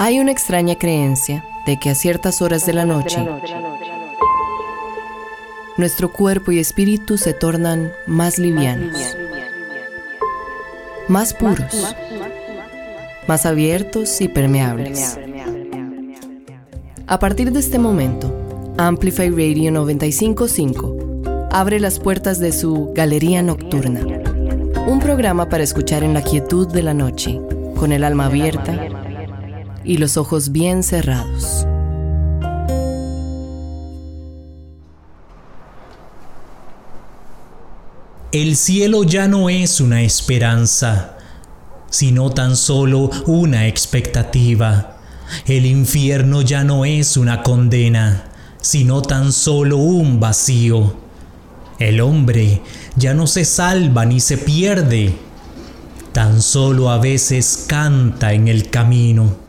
Hay una extraña creencia de que a ciertas horas de la noche nuestro cuerpo y espíritu se tornan más livianos, más puros, más abiertos y permeables. A partir de este momento, Amplify Radio 95.5 abre las puertas de su Galería Nocturna, un programa para escuchar en la quietud de la noche, con el alma abierta y los ojos bien cerrados. El cielo ya no es una esperanza, sino tan solo una expectativa. El infierno ya no es una condena, sino tan solo un vacío. El hombre ya no se salva ni se pierde, tan solo a veces canta en el camino.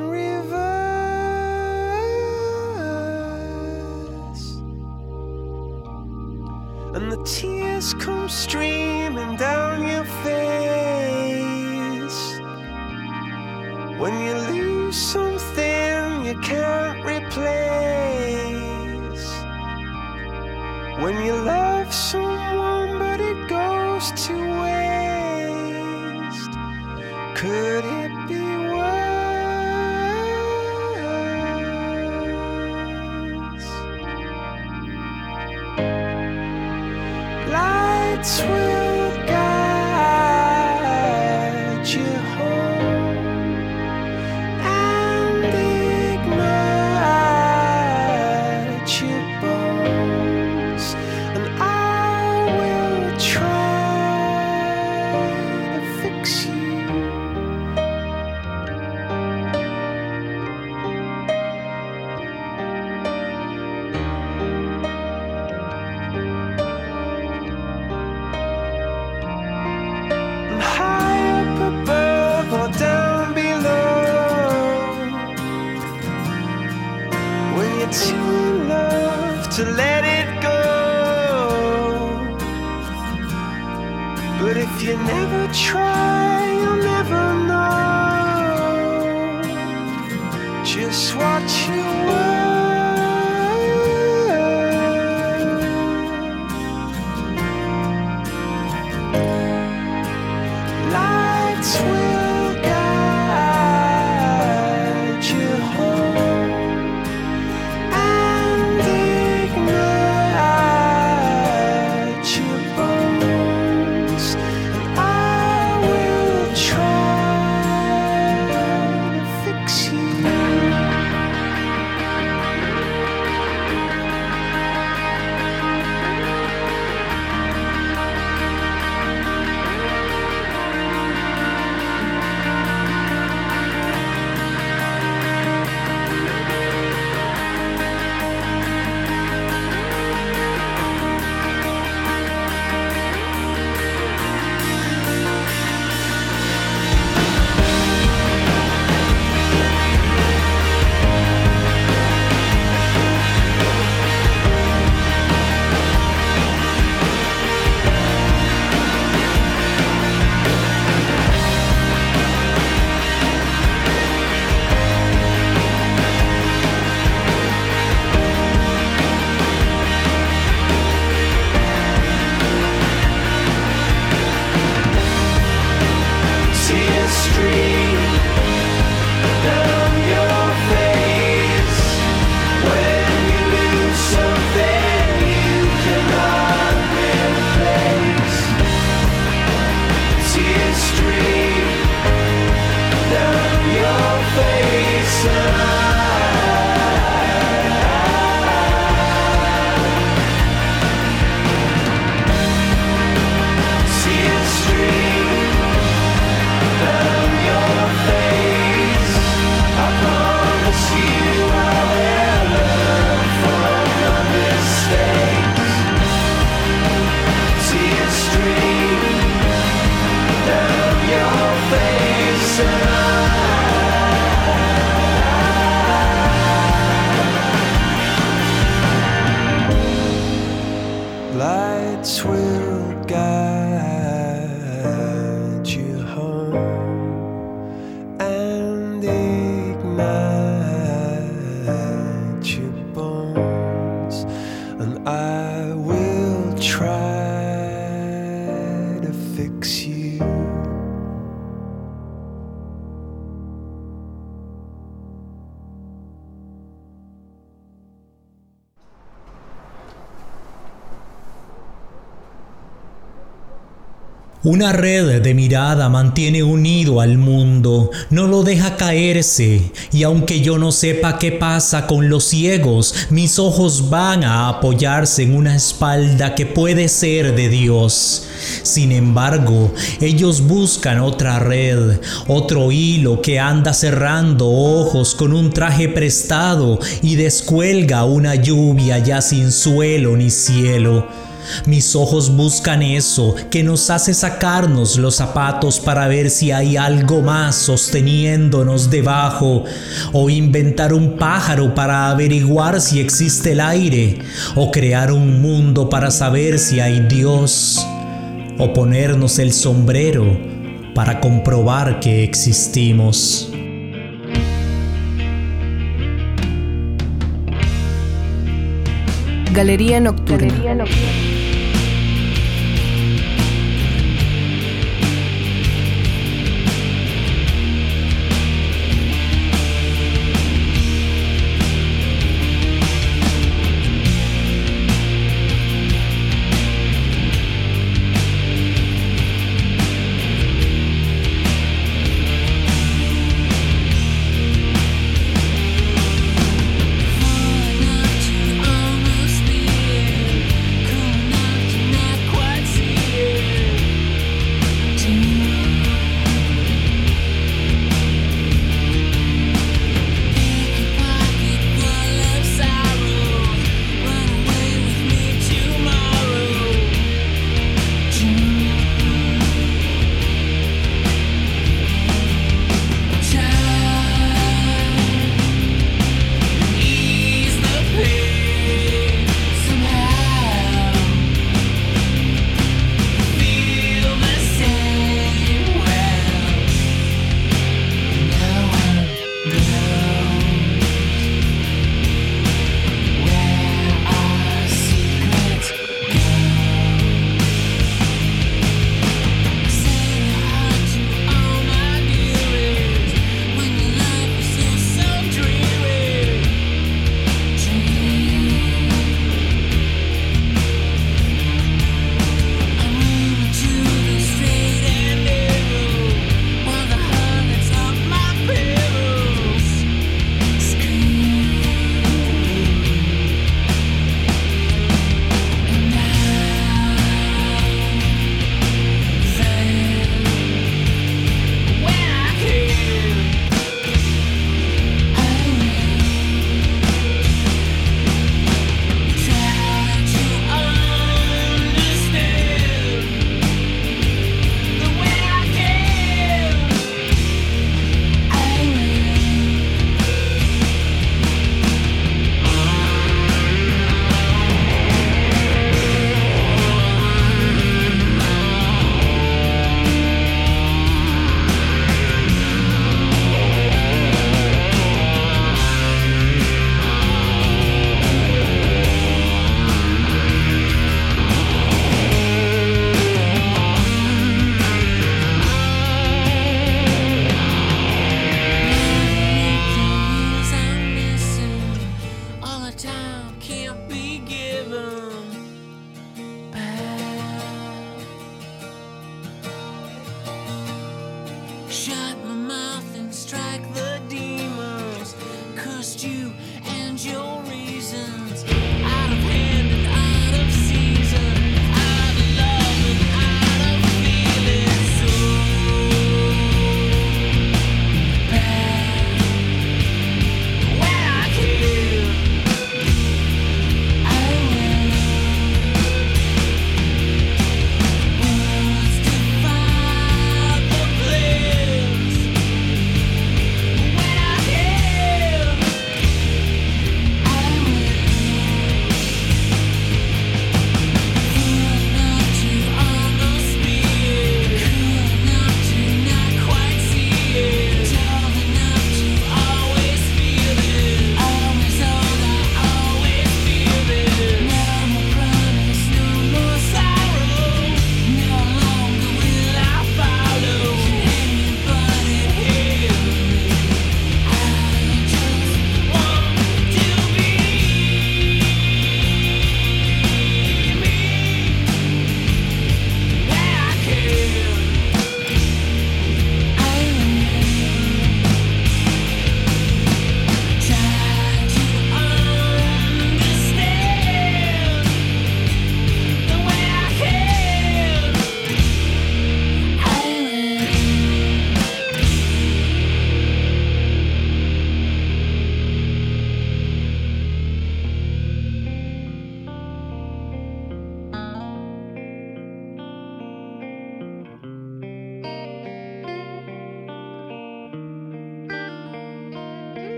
reverse. And the tears come streaming down your face when you lose something you can't replace, when you love someone but it goes to waste. Could it be will guide you home and ignite your bones, and I will try to fix to let it go. But if you never try, you'll never know. Just watch your world. Lights will guide you home. See it stream Una red de mirada mantiene unido al mundo, no lo deja caerse, y aunque yo no sepa qué pasa con los ciegos, mis ojos van a apoyarse en una espalda que puede ser de Dios. Sin embargo, ellos buscan otra red, otro hilo que anda cerrando ojos con un traje prestado y descuelga una lluvia ya sin suelo ni cielo. Mis ojos buscan eso que nos hace sacarnos los zapatos para ver si hay algo más sosteniéndonos debajo, o inventar un pájaro para averiguar si existe el aire, o crear un mundo para saber si hay Dios, o ponernos el sombrero para comprobar que existimos. Galería Nocturna. Galería Nocturna.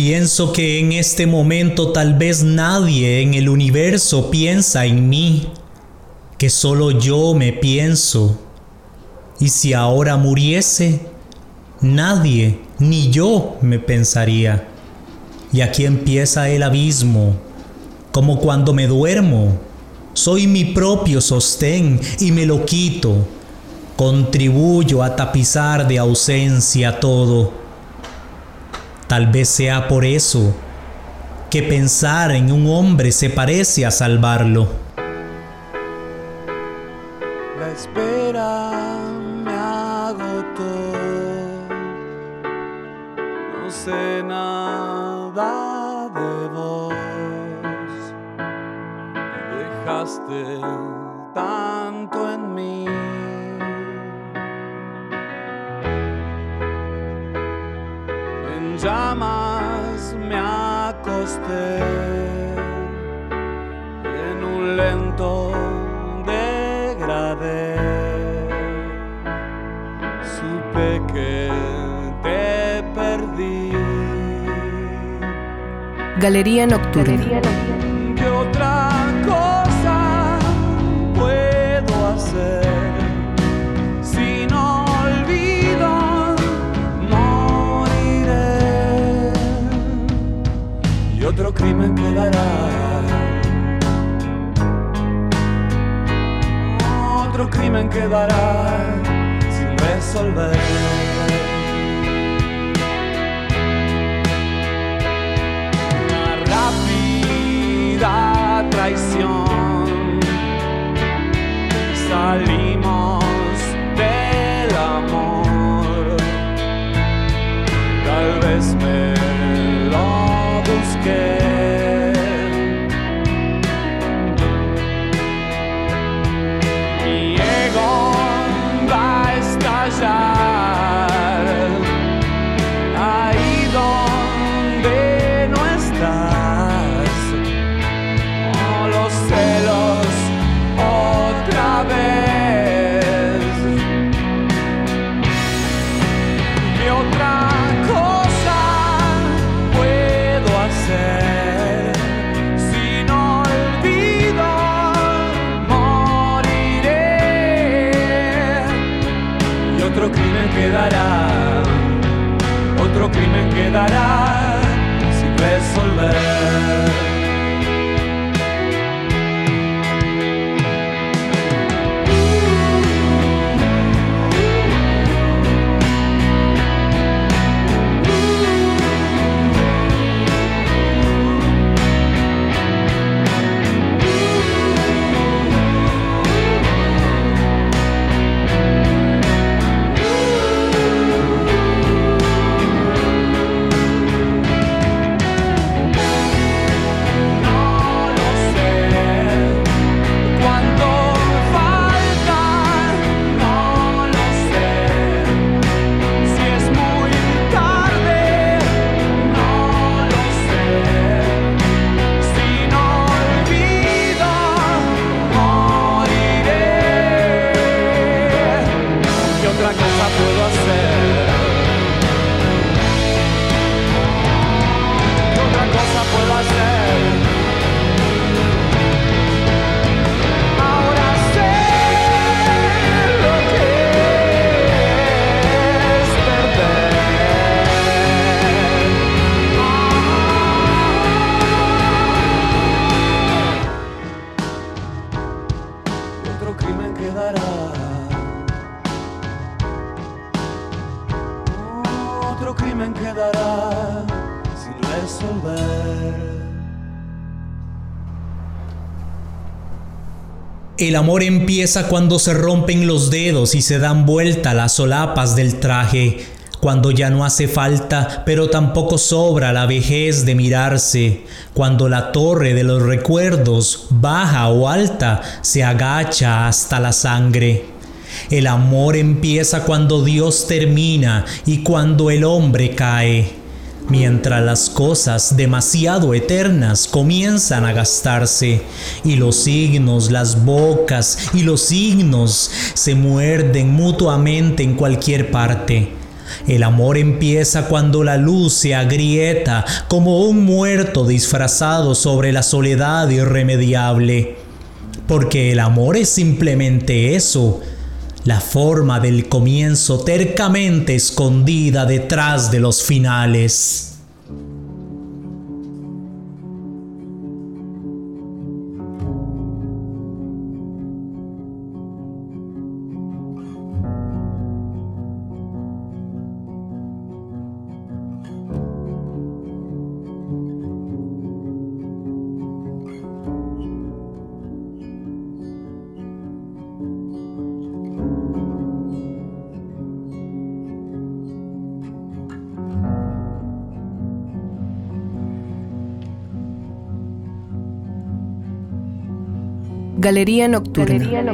Pienso que en este momento tal vez nadie en el universo piensa en mí, que solo yo me pienso. Y si ahora muriese, nadie, ni yo, me pensaría. Y aquí empieza el abismo, como cuando me duermo. Soy mi propio sostén y me lo quito. Contribuyo a tapizar de ausencia todo. Tal vez sea por eso que pensar en un hombre se parece a salvarlo. La espera me agotó, no sé nada de vos, dejaste tanto en mí. Llamas me acosté en un lento degradé. Supe que te perdí. Galería Nocturna. ¿Qué otra cosa puedo hacer? Otro crimen quedará, otro crimen quedará sin resolver. Una rápida traición, salimos del amor, tal vez me mi ego va a estallar ahí donde no estás, oh, los celos otra vez. Y otra quedará, otro crimen quedará sin resolver. El amor empieza cuando se rompen los dedos y se dan vuelta las solapas del traje, cuando ya no hace falta, pero tampoco sobra la vejez de mirarse, cuando la torre de los recuerdos, baja o alta, se agacha hasta la sangre. El amor empieza cuando Dios termina y cuando el hombre cae, mientras las cosas demasiado eternas comienzan a gastarse, y los signos, las bocas y los signos se muerden mutuamente en cualquier parte. El amor empieza cuando la luz se agrieta como un muerto disfrazado sobre la soledad irremediable. Porque el amor es simplemente eso, la forma del comienzo tercamente escondida detrás de los finales. Galería Nocturna. Galería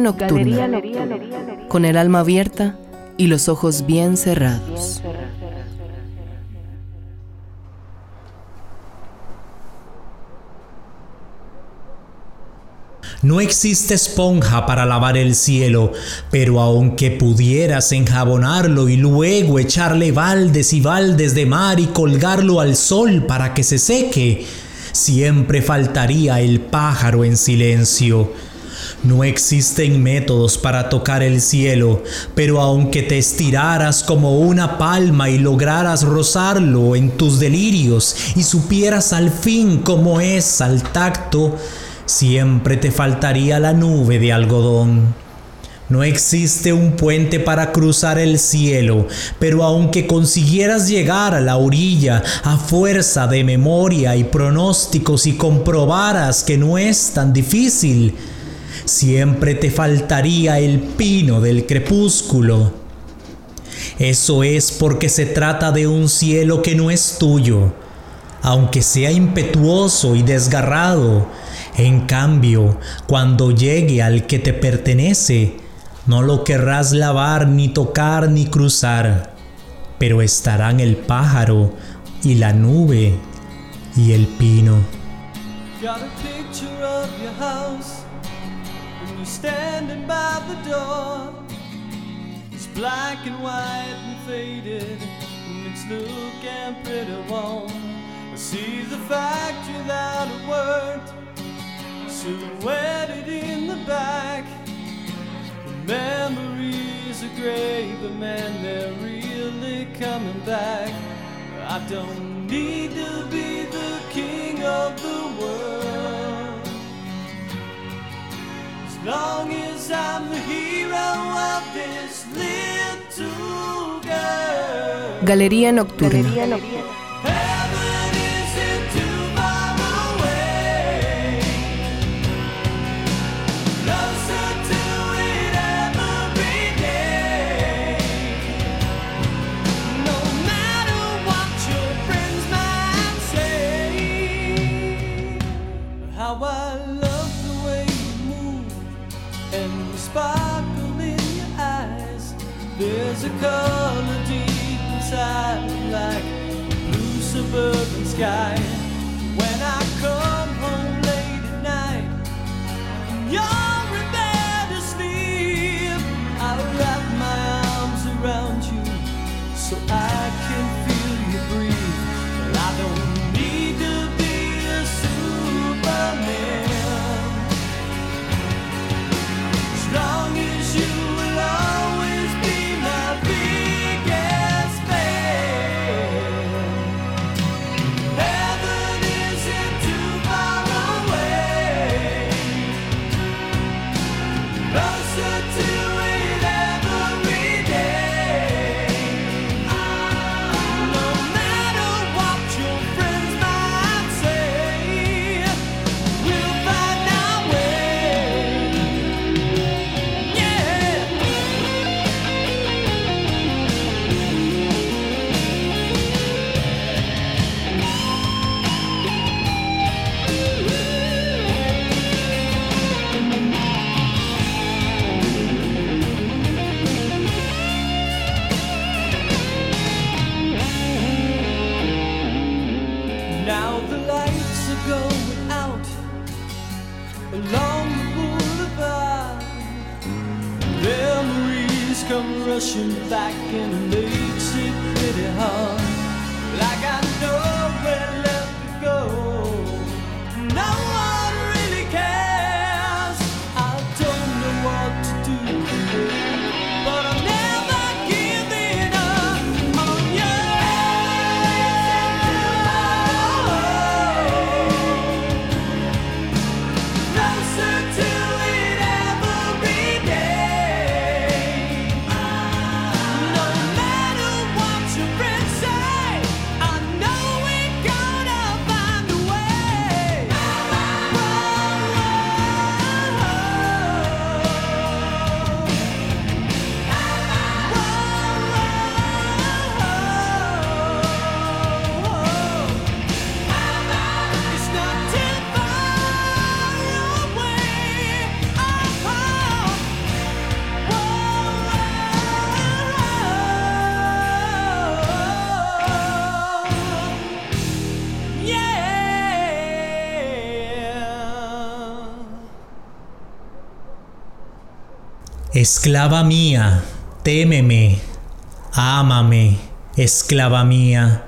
Nocturna, con el alma abierta y los ojos bien cerrados. No existe esponja para lavar el cielo, pero aunque pudieras enjabonarlo y luego echarle baldes y baldes de mar y colgarlo al sol para que se seque, siempre faltaría el pájaro en silencio. No existen métodos para tocar el cielo, pero aunque te estiraras como una palma y lograras rozarlo en tus delirios y supieras al fin cómo es al tacto, siempre te faltaría la nube de algodón. No existe un puente para cruzar el cielo, pero aunque consiguieras llegar a la orilla a fuerza de memoria y pronósticos y comprobaras que no es tan difícil, siempre te faltaría el pino del crepúsculo. Eso es porque se trata de un cielo que no es tuyo, aunque sea impetuoso y desgarrado. En cambio, cuando llegue al que te pertenece, no lo querrás lavar, ni tocar, ni cruzar, pero estarán el pájaro y la nube y el pino. Got a picture of your house. I'm standing by the door. It's black and white and faded, and it's looking pretty warm. I see the factory that I worked, silhouetted in the back. The memories are gray, but man, they're really coming back. I don't need to be the king of the world, as long as I'm the hero of this little girl. Galería Nocturna. Galería Nocturna. There's a color deep inside, like a blue suburban sky. When I come home late at night, and you're in bed asleep, I'll wrap my arms around you so I can feel you breathe. Well, I don't need to be a superman, as long as you will always be my biggest fan. Heaven isn't too far away, closer to it every day. No matter what your friends might say, we'll find our way. Yeah. Now the lights are going out along the boulevard. Memories come rushing back and it makes it pretty hard. Like I know where left to go, no one really cares. I don't know what to do, but I'm never giving up on you. Closer to it every day. No matter what your friends say, I know we're gonna find a way. It's not too far away. Yeah. Esclava mía, témeme, ámame, esclava mía.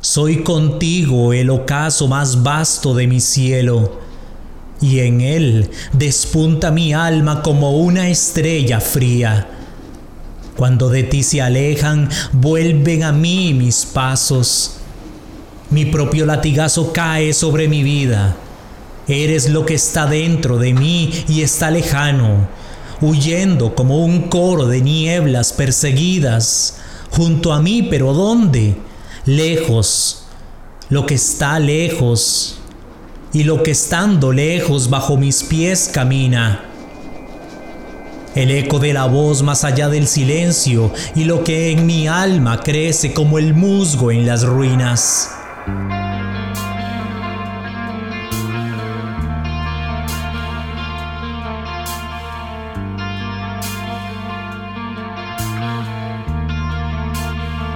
Soy contigo el ocaso más vasto de mi cielo, y en él despunta mi alma como una estrella fría. Cuando de ti se alejan, vuelven a mí mis pasos. Mi propio latigazo cae sobre mi vida. Eres lo que está dentro de mí y está lejano, huyendo como un coro de nieblas perseguidas, junto a mí, pero ¿dónde? Lejos, lo que está lejos, y lo que estando lejos bajo mis pies camina. El eco de la voz más allá del silencio, y lo que en mi alma crece como el musgo en las ruinas.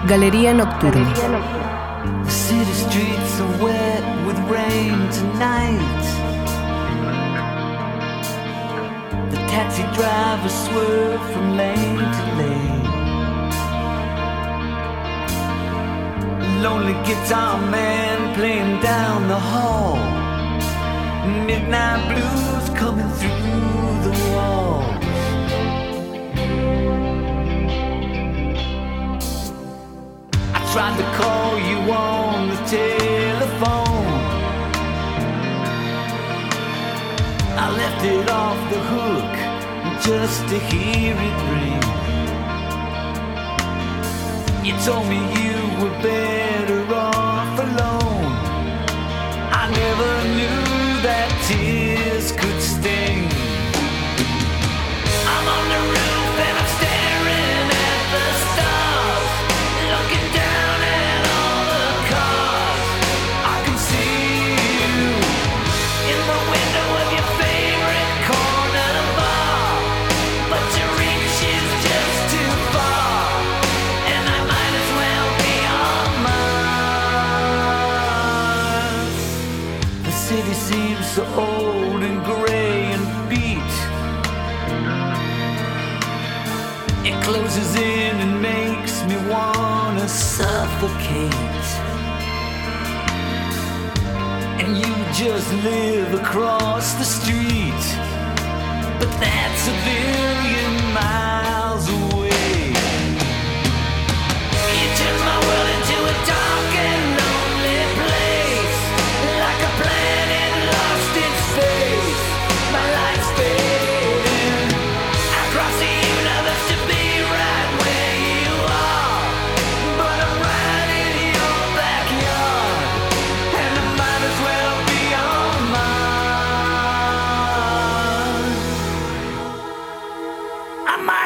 Galería Nocturna. The city streets are wet with rain tonight. The taxi driver swerved from lane to lane. Lonely guitar man playing down the hall. Midnight blues coming through the walls. I tried to call you on the telephone. I left it off the hook just to hear it ring. You told me you were better off alone. I never knew that tears could sting. I'm on the roof and I'm staring at the stars, looking down at all the cars. I can see you in the window of your favorite corner bar, but your reach is just too far, and I might as well be on Mars. The city seems so old and gray and beat. It closes in and makes me wanna suffocate. And you just live across the street, but that's a billion miles away. You turned my world into a dark and lonely place, like a planet lost in space. My life's fading across the universe to be right where you are, but I'm right in your backyard, and I might as well be on Mars. I might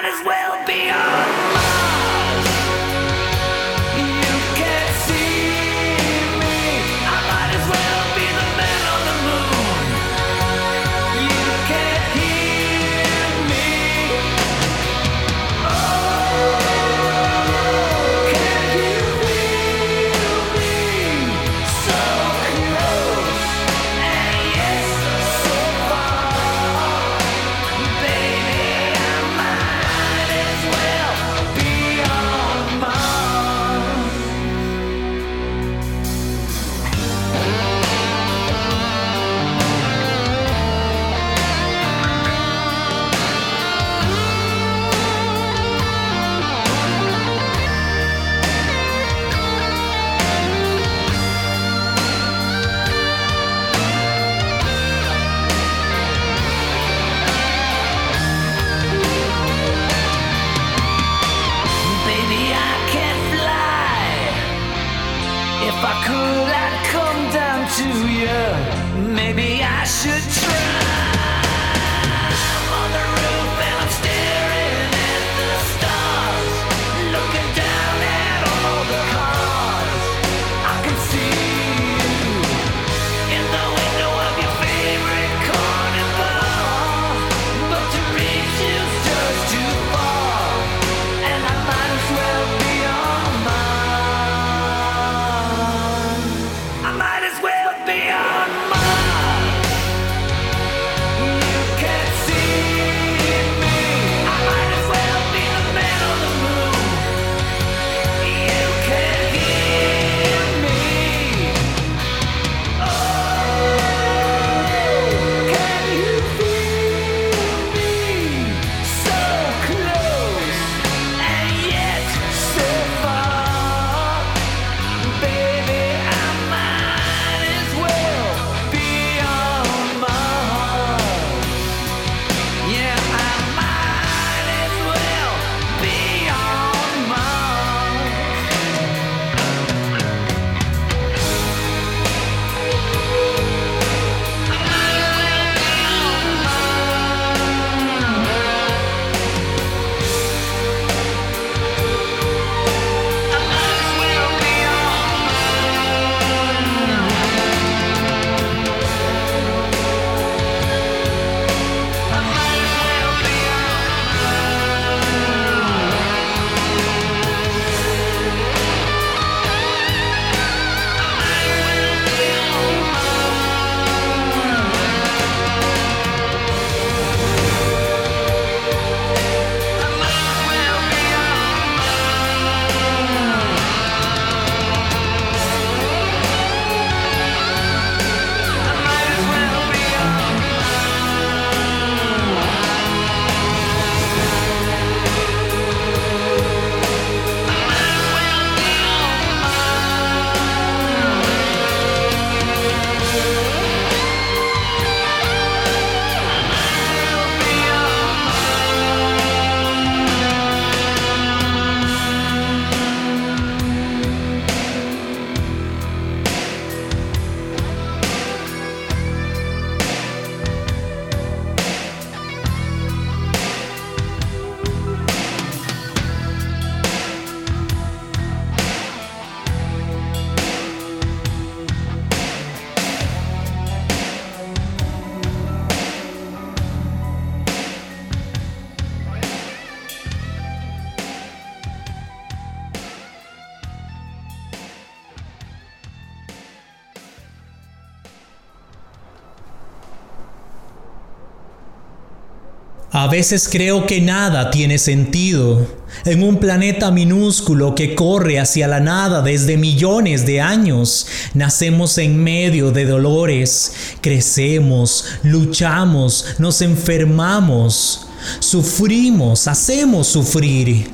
A veces creo que nada tiene sentido, en un planeta minúsculo que corre hacia la nada desde millones de años. Nacemos en medio de dolores, crecemos, luchamos, nos enfermamos, sufrimos, hacemos sufrir,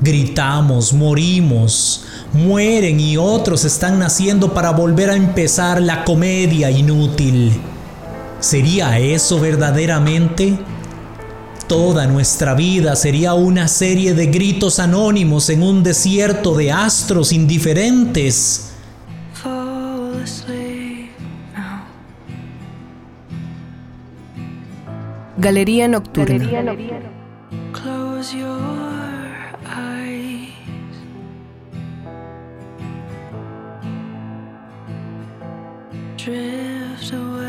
gritamos, morimos, mueren y otros están naciendo para volver a empezar la comedia inútil. ¿Sería eso verdaderamente? Toda nuestra vida sería una serie de gritos anónimos en un desierto de astros indiferentes. Fall asleep now. Galería Nocturna. Close your eyes. Drift away.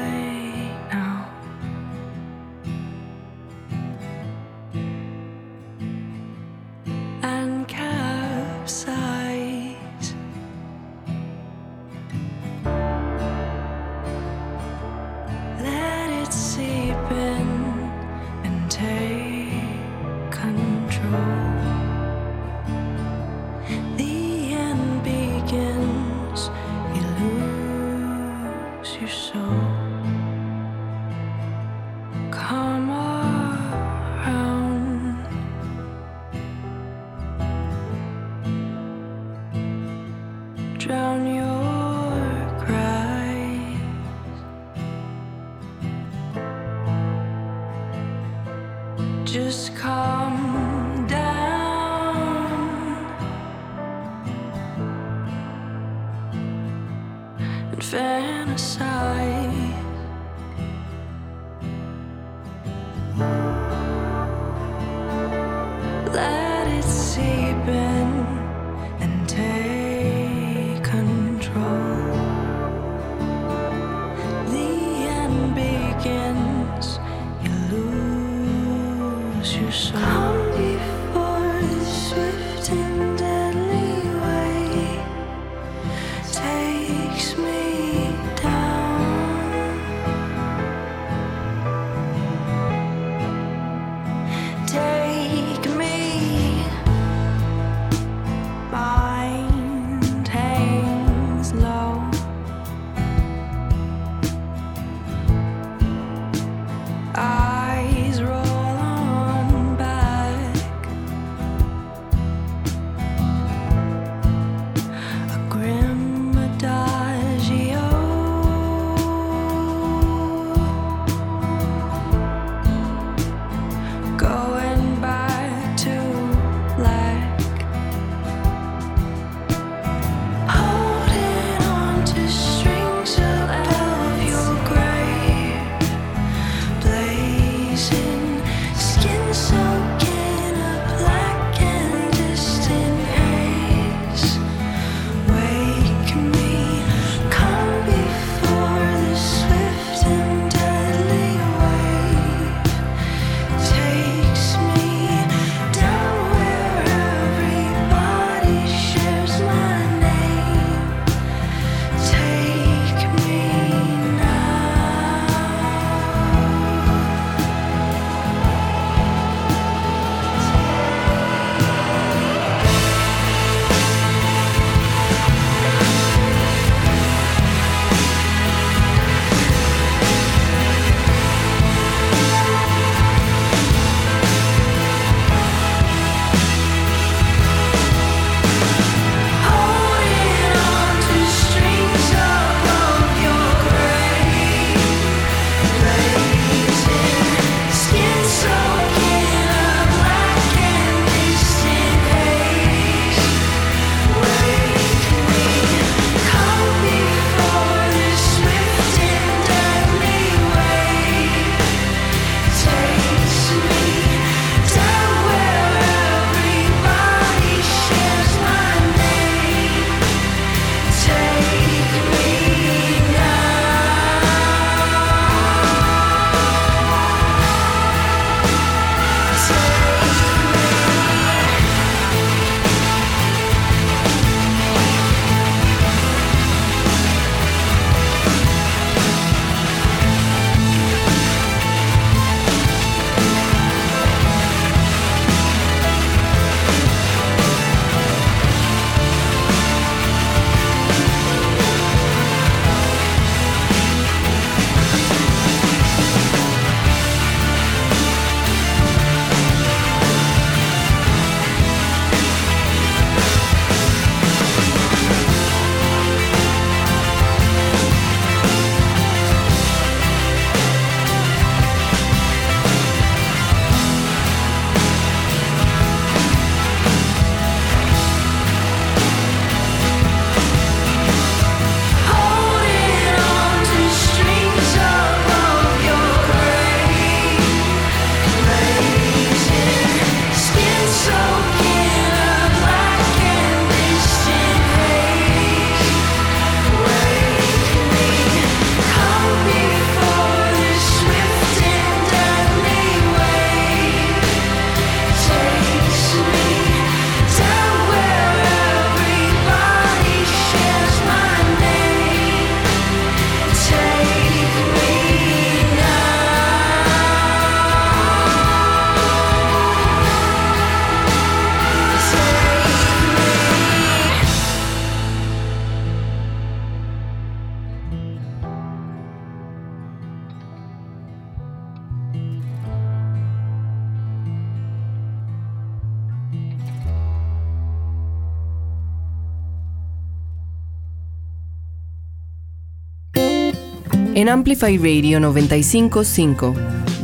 en Amplify Radio 95.5,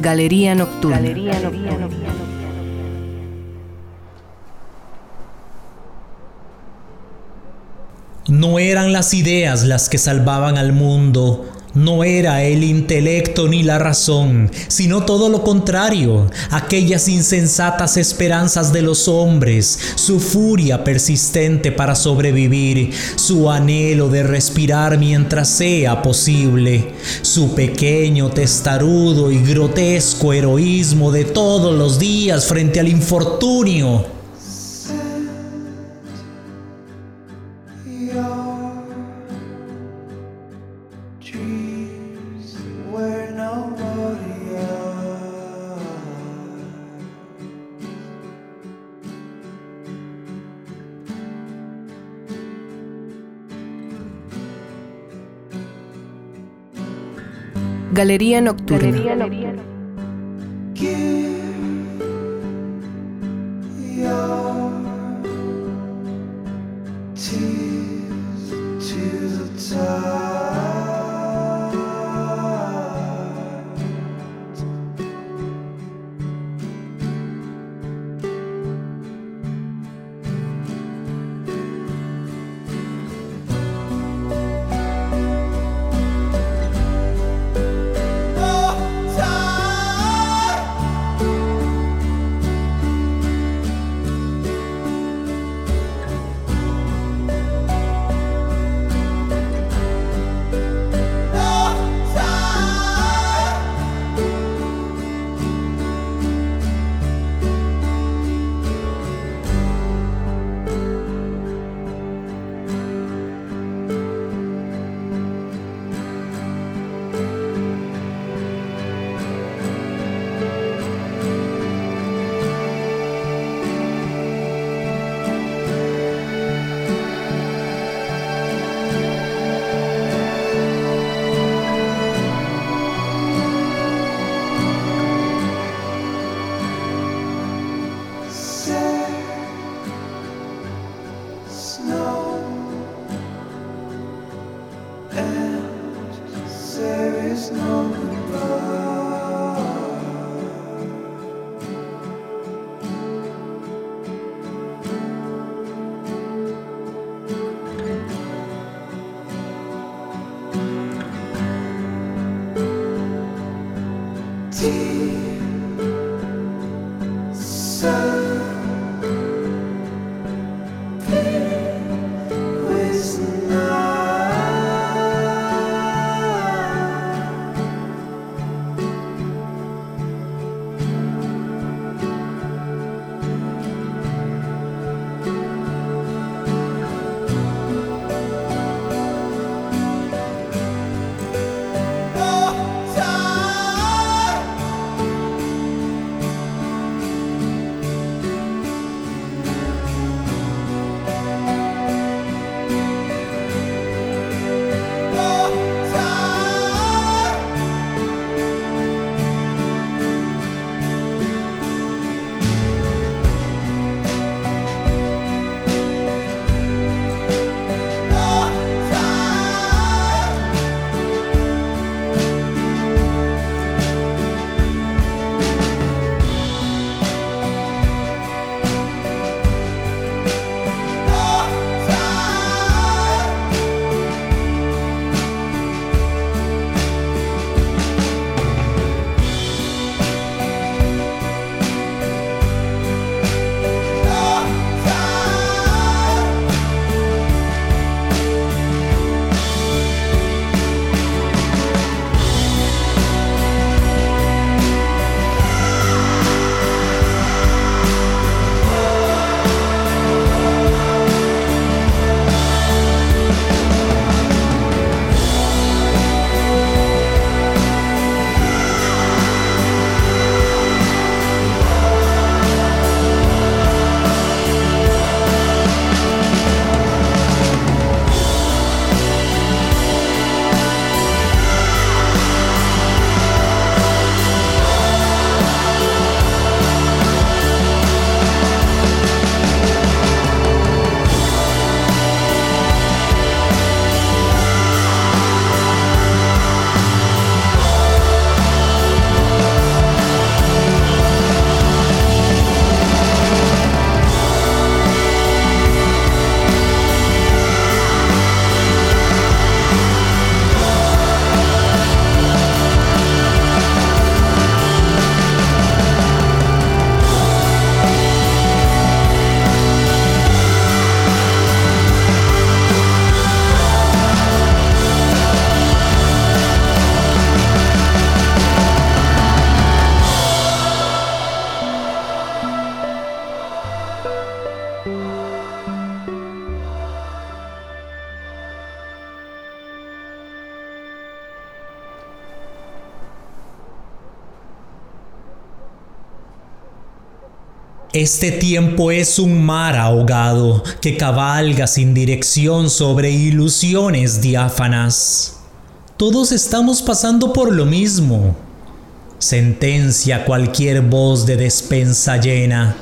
Galería Nocturna. No eran las ideas las que salvaban al mundo, no era el intelecto ni la razón, sino todo lo contrario, aquellas insensatas esperanzas de los hombres, su furia persistente para sobrevivir, su anhelo de respirar mientras sea posible, su pequeño, testarudo y grotesco heroísmo de todos los días frente al infortunio. Galería Nocturna. Este tiempo es un mar ahogado que cabalga sin dirección sobre ilusiones diáfanas. Todos estamos pasando por lo mismo, sentencia cualquier voz de despensa llena.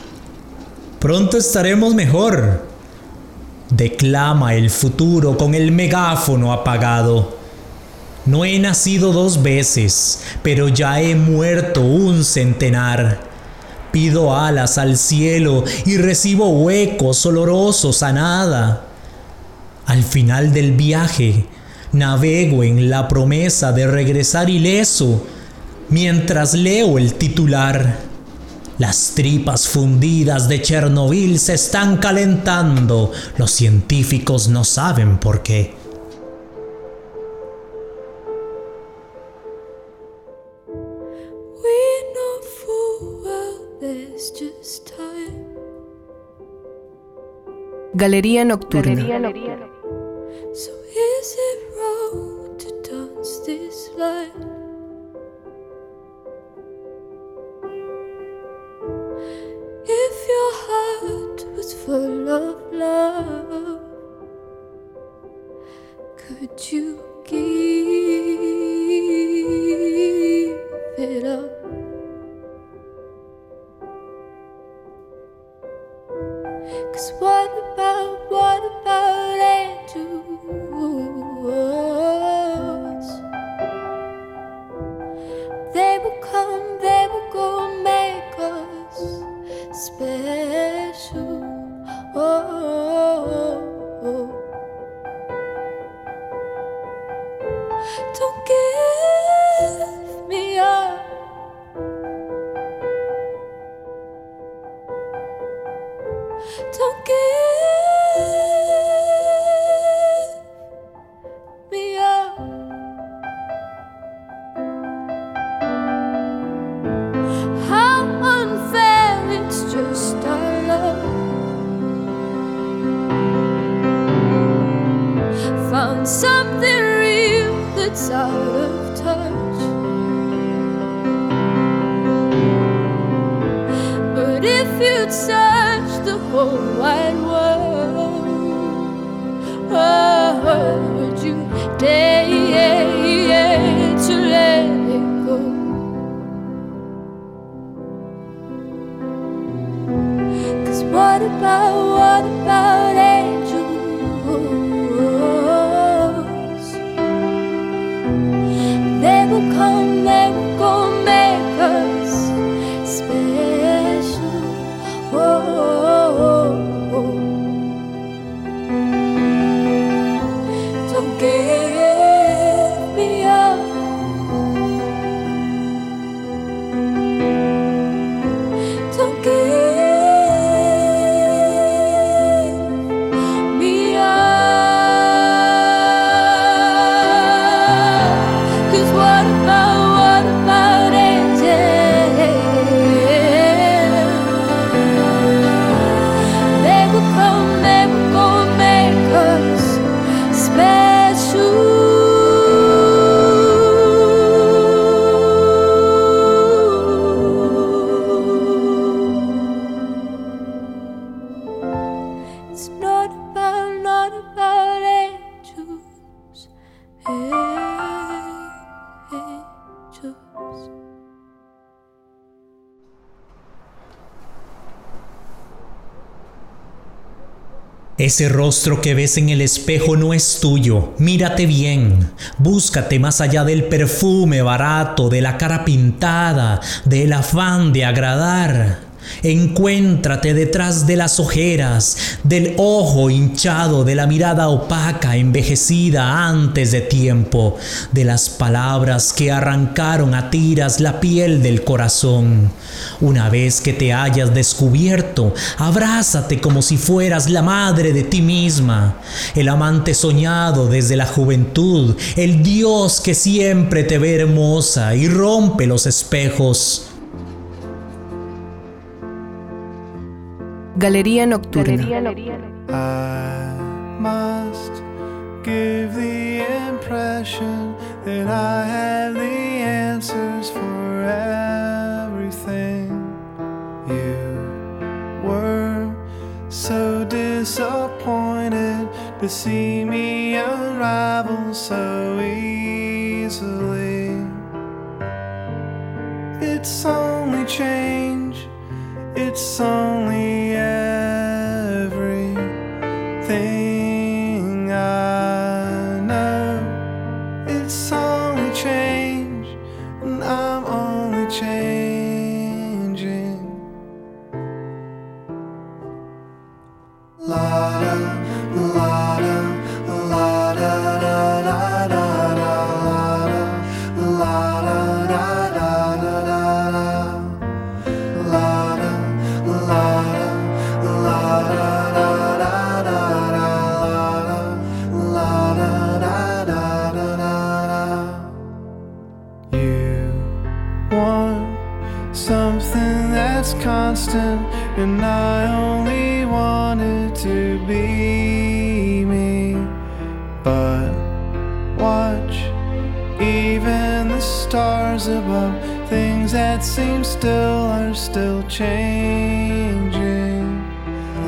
Pronto estaremos mejor, declama el futuro con el megáfono apagado. No he nacido 2 veces, pero ya he muerto 1 centenar. Pido alas al cielo y recibo huecos olorosos a nada. Al final del viaje, navego en la promesa de regresar ileso mientras leo el titular. Las tripas fundidas de Chernobyl se están calentando. Los científicos no saben por qué. Galería Nocturna. So is it wrong to dance this line? If your heart was full of love, could you give it up? Cause what about angels? They will come, they will go, make us special. Oh. Don't give me up. Don't give me up. How unfair, it's just our love. Found something real that's out of touch. But if you'd say whole wide world, oh, would you dare to let it go? Cause what about angels? They will come, they will go, make us special. Oh. Ese rostro que ves en el espejo no es tuyo. Mírate bien. Búscate más allá del perfume barato, de la cara pintada, del afán de agradar. Encuéntrate detrás de las ojeras, del ojo hinchado, de la mirada opaca, envejecida antes de tiempo, de las palabras que arrancaron a tiras la piel del corazón. Una vez que te hayas descubierto, abrázate como si fueras la madre de ti misma, el amante soñado desde la juventud, el Dios que siempre te ve hermosa y rompe los espejos. Galería Nocturna. I must give the impression that I have the answers for everything. You so disappointed to see me unravel so easily. It's only change, it's only everything I know. It's only change, and I'm only changing. La-da, la-da, la-da-da-da-da. Constant, and I only wanted to be me. But watch, even the stars above, things that seem still are still changing.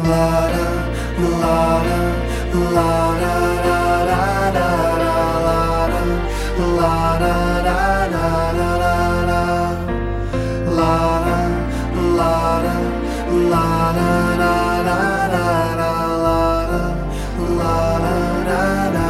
La da, la da, la da da da da da da, la da da da da da da, la da. La da, la da da da da da, la da, la da da da da da da.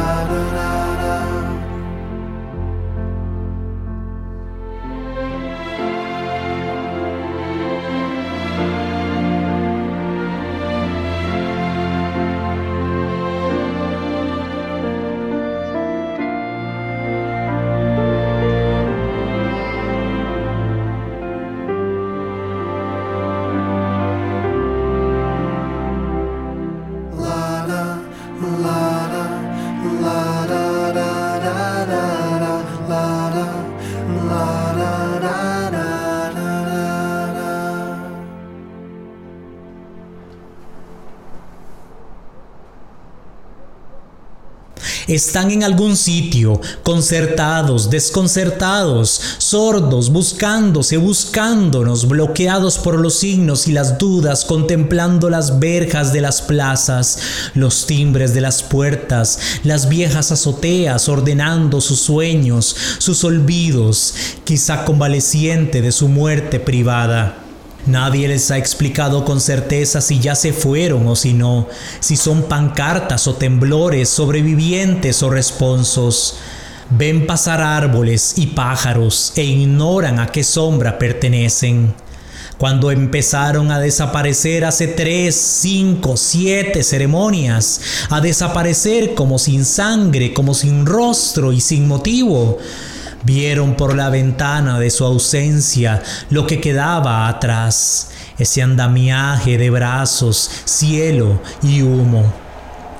Están en algún sitio, concertados, desconcertados, sordos, buscándose, buscándonos, bloqueados por los signos y las dudas, contemplando las verjas de las plazas, los timbres de las puertas, las viejas azoteas, ordenando sus sueños, sus olvidos, quizá convaleciente de su muerte privada. Nadie les ha explicado con certeza si ya se fueron o si no, si son pancartas o temblores, sobrevivientes o responsos. Ven pasar árboles y pájaros e ignoran a qué sombra pertenecen. Cuando empezaron a desaparecer hace 3, 5, 7 ceremonias, a desaparecer como sin sangre, como sin rostro y sin motivo. Vieron por la ventana de su ausencia lo que quedaba atrás, ese andamiaje de brazos, cielo y humo.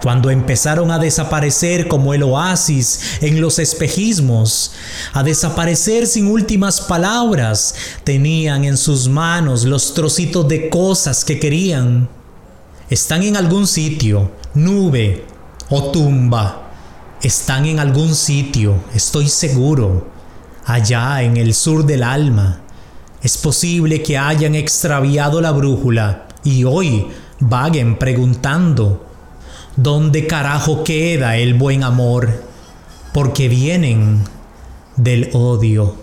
Cuando empezaron a desaparecer como el oasis en los espejismos, a desaparecer sin últimas palabras, tenían en sus manos los trocitos de cosas que querían. Están en algún sitio, nube o tumba. Están en algún sitio, estoy seguro. Allá en el sur del alma. Es posible que hayan extraviado la brújula y hoy vaguen preguntando ¿dónde carajo queda el buen amor? Porque vienen del odio.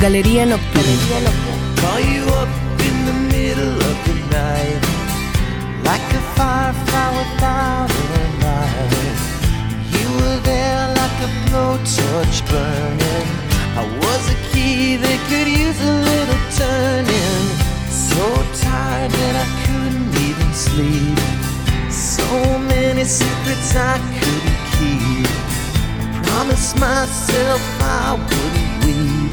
Galería Nocturna. Like a firefly without a light, you were there like a blowtorch burning. I was a key that could use a little turning. So tired that I couldn't even sleep. So many secrets I couldn't keep. I promised myself I wouldn't weep.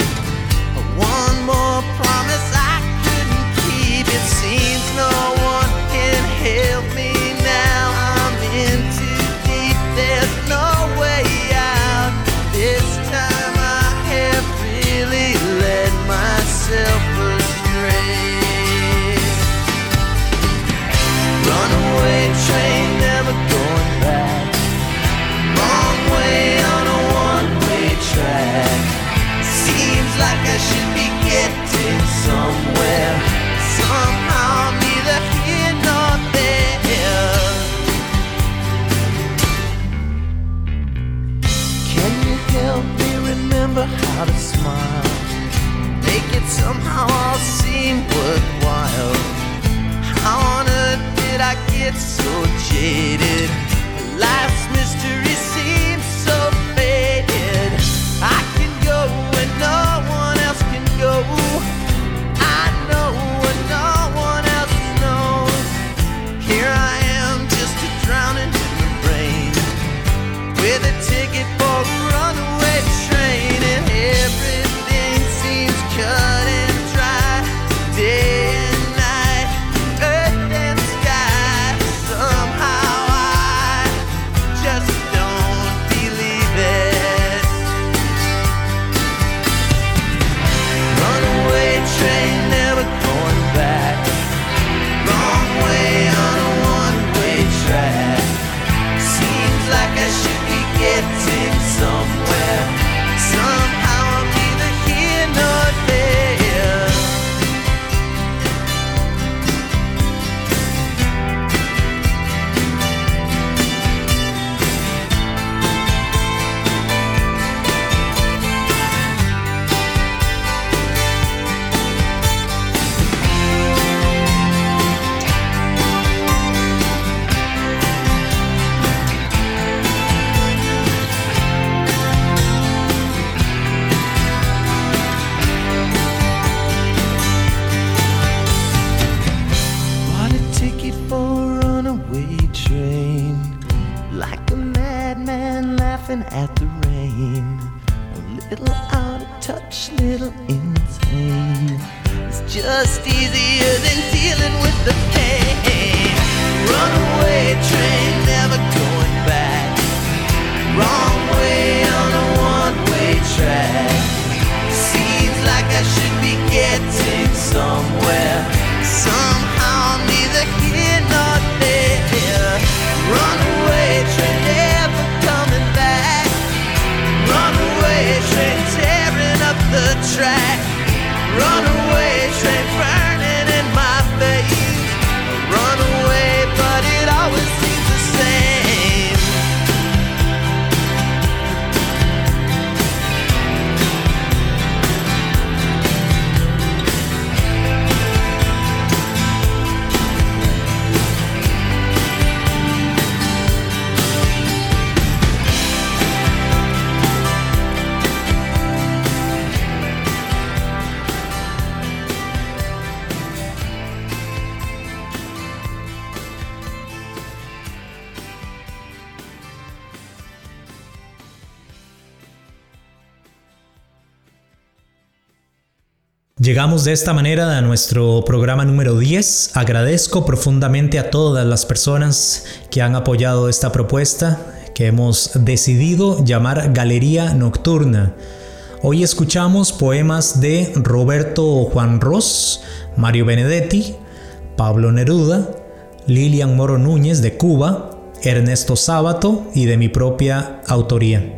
But one more promise I couldn't keep. It seems no one can help me now. I'm in too deep. There's no way out. This time I have really led myself astray. Runaway train, never going back. Long way on a one-way track. like I should be getting somewhere, somehow, neither here nor there. Can you help me remember how to smile? Make it somehow all seem worthwhile. How on earth did I get so jaded? Life's mystery seems so faded. I can go and no one else can go. I know what no one else knows. Here I am, just a drowning in the rain, with a ticket for a runaway train. And everything seems cut and dry, day and night, earth and sky. Somehow I just don't believe it. Runaway train, never going back. Long way on a one-way track. Seems like I should be getting somewhere, somehow I'm neither here nor there. At the rain, a little out of touch, little insane. It's just easier than dealing with the pain. Runaway train, never going back. Wrong way on a one-way track. Seems like I should be getting somewhere, somehow I'm neither here nor there. Runaway train, never coming back. Runaway train, tearing up the track. Runaway train, burning in my face. Runaway, but it always seems the same. Llegamos de esta manera a nuestro programa número 10. Agradezco profundamente a todas las personas que han apoyado esta propuesta que hemos decidido llamar Galería Nocturna. Hoy escuchamos poemas de Roberto Juarroz, Mario Benedetti, Pablo Neruda, Lilian Moro Núñez de Cuba, Ernesto Sábato y de mi propia autoría.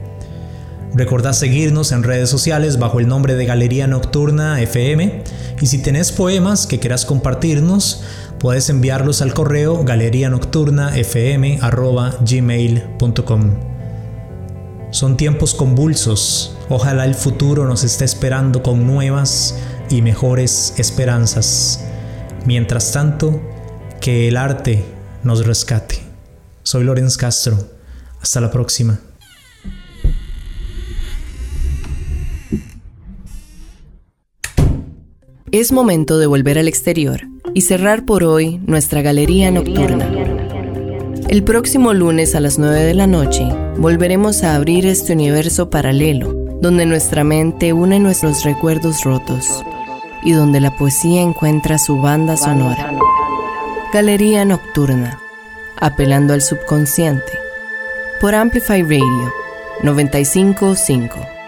Recordá seguirnos en redes sociales bajo el nombre de Galería Nocturna FM, y si tenés poemas que quieras compartirnos, puedes enviarlos al correo galerianocturnafm@gmail.com. Son tiempos convulsos, ojalá el futuro nos esté esperando con nuevas y mejores esperanzas. Mientras tanto, que el arte nos rescate. Soy Lorenz Castro, hasta la próxima. Es momento de volver al exterior y cerrar por hoy nuestra Galería Nocturna. El próximo lunes a las 9 de la noche volveremos a abrir este universo paralelo, donde nuestra mente une nuestros recuerdos rotos y donde la poesía encuentra su banda sonora. Galería Nocturna, apelando al subconsciente. Por Amplify Radio 95.5.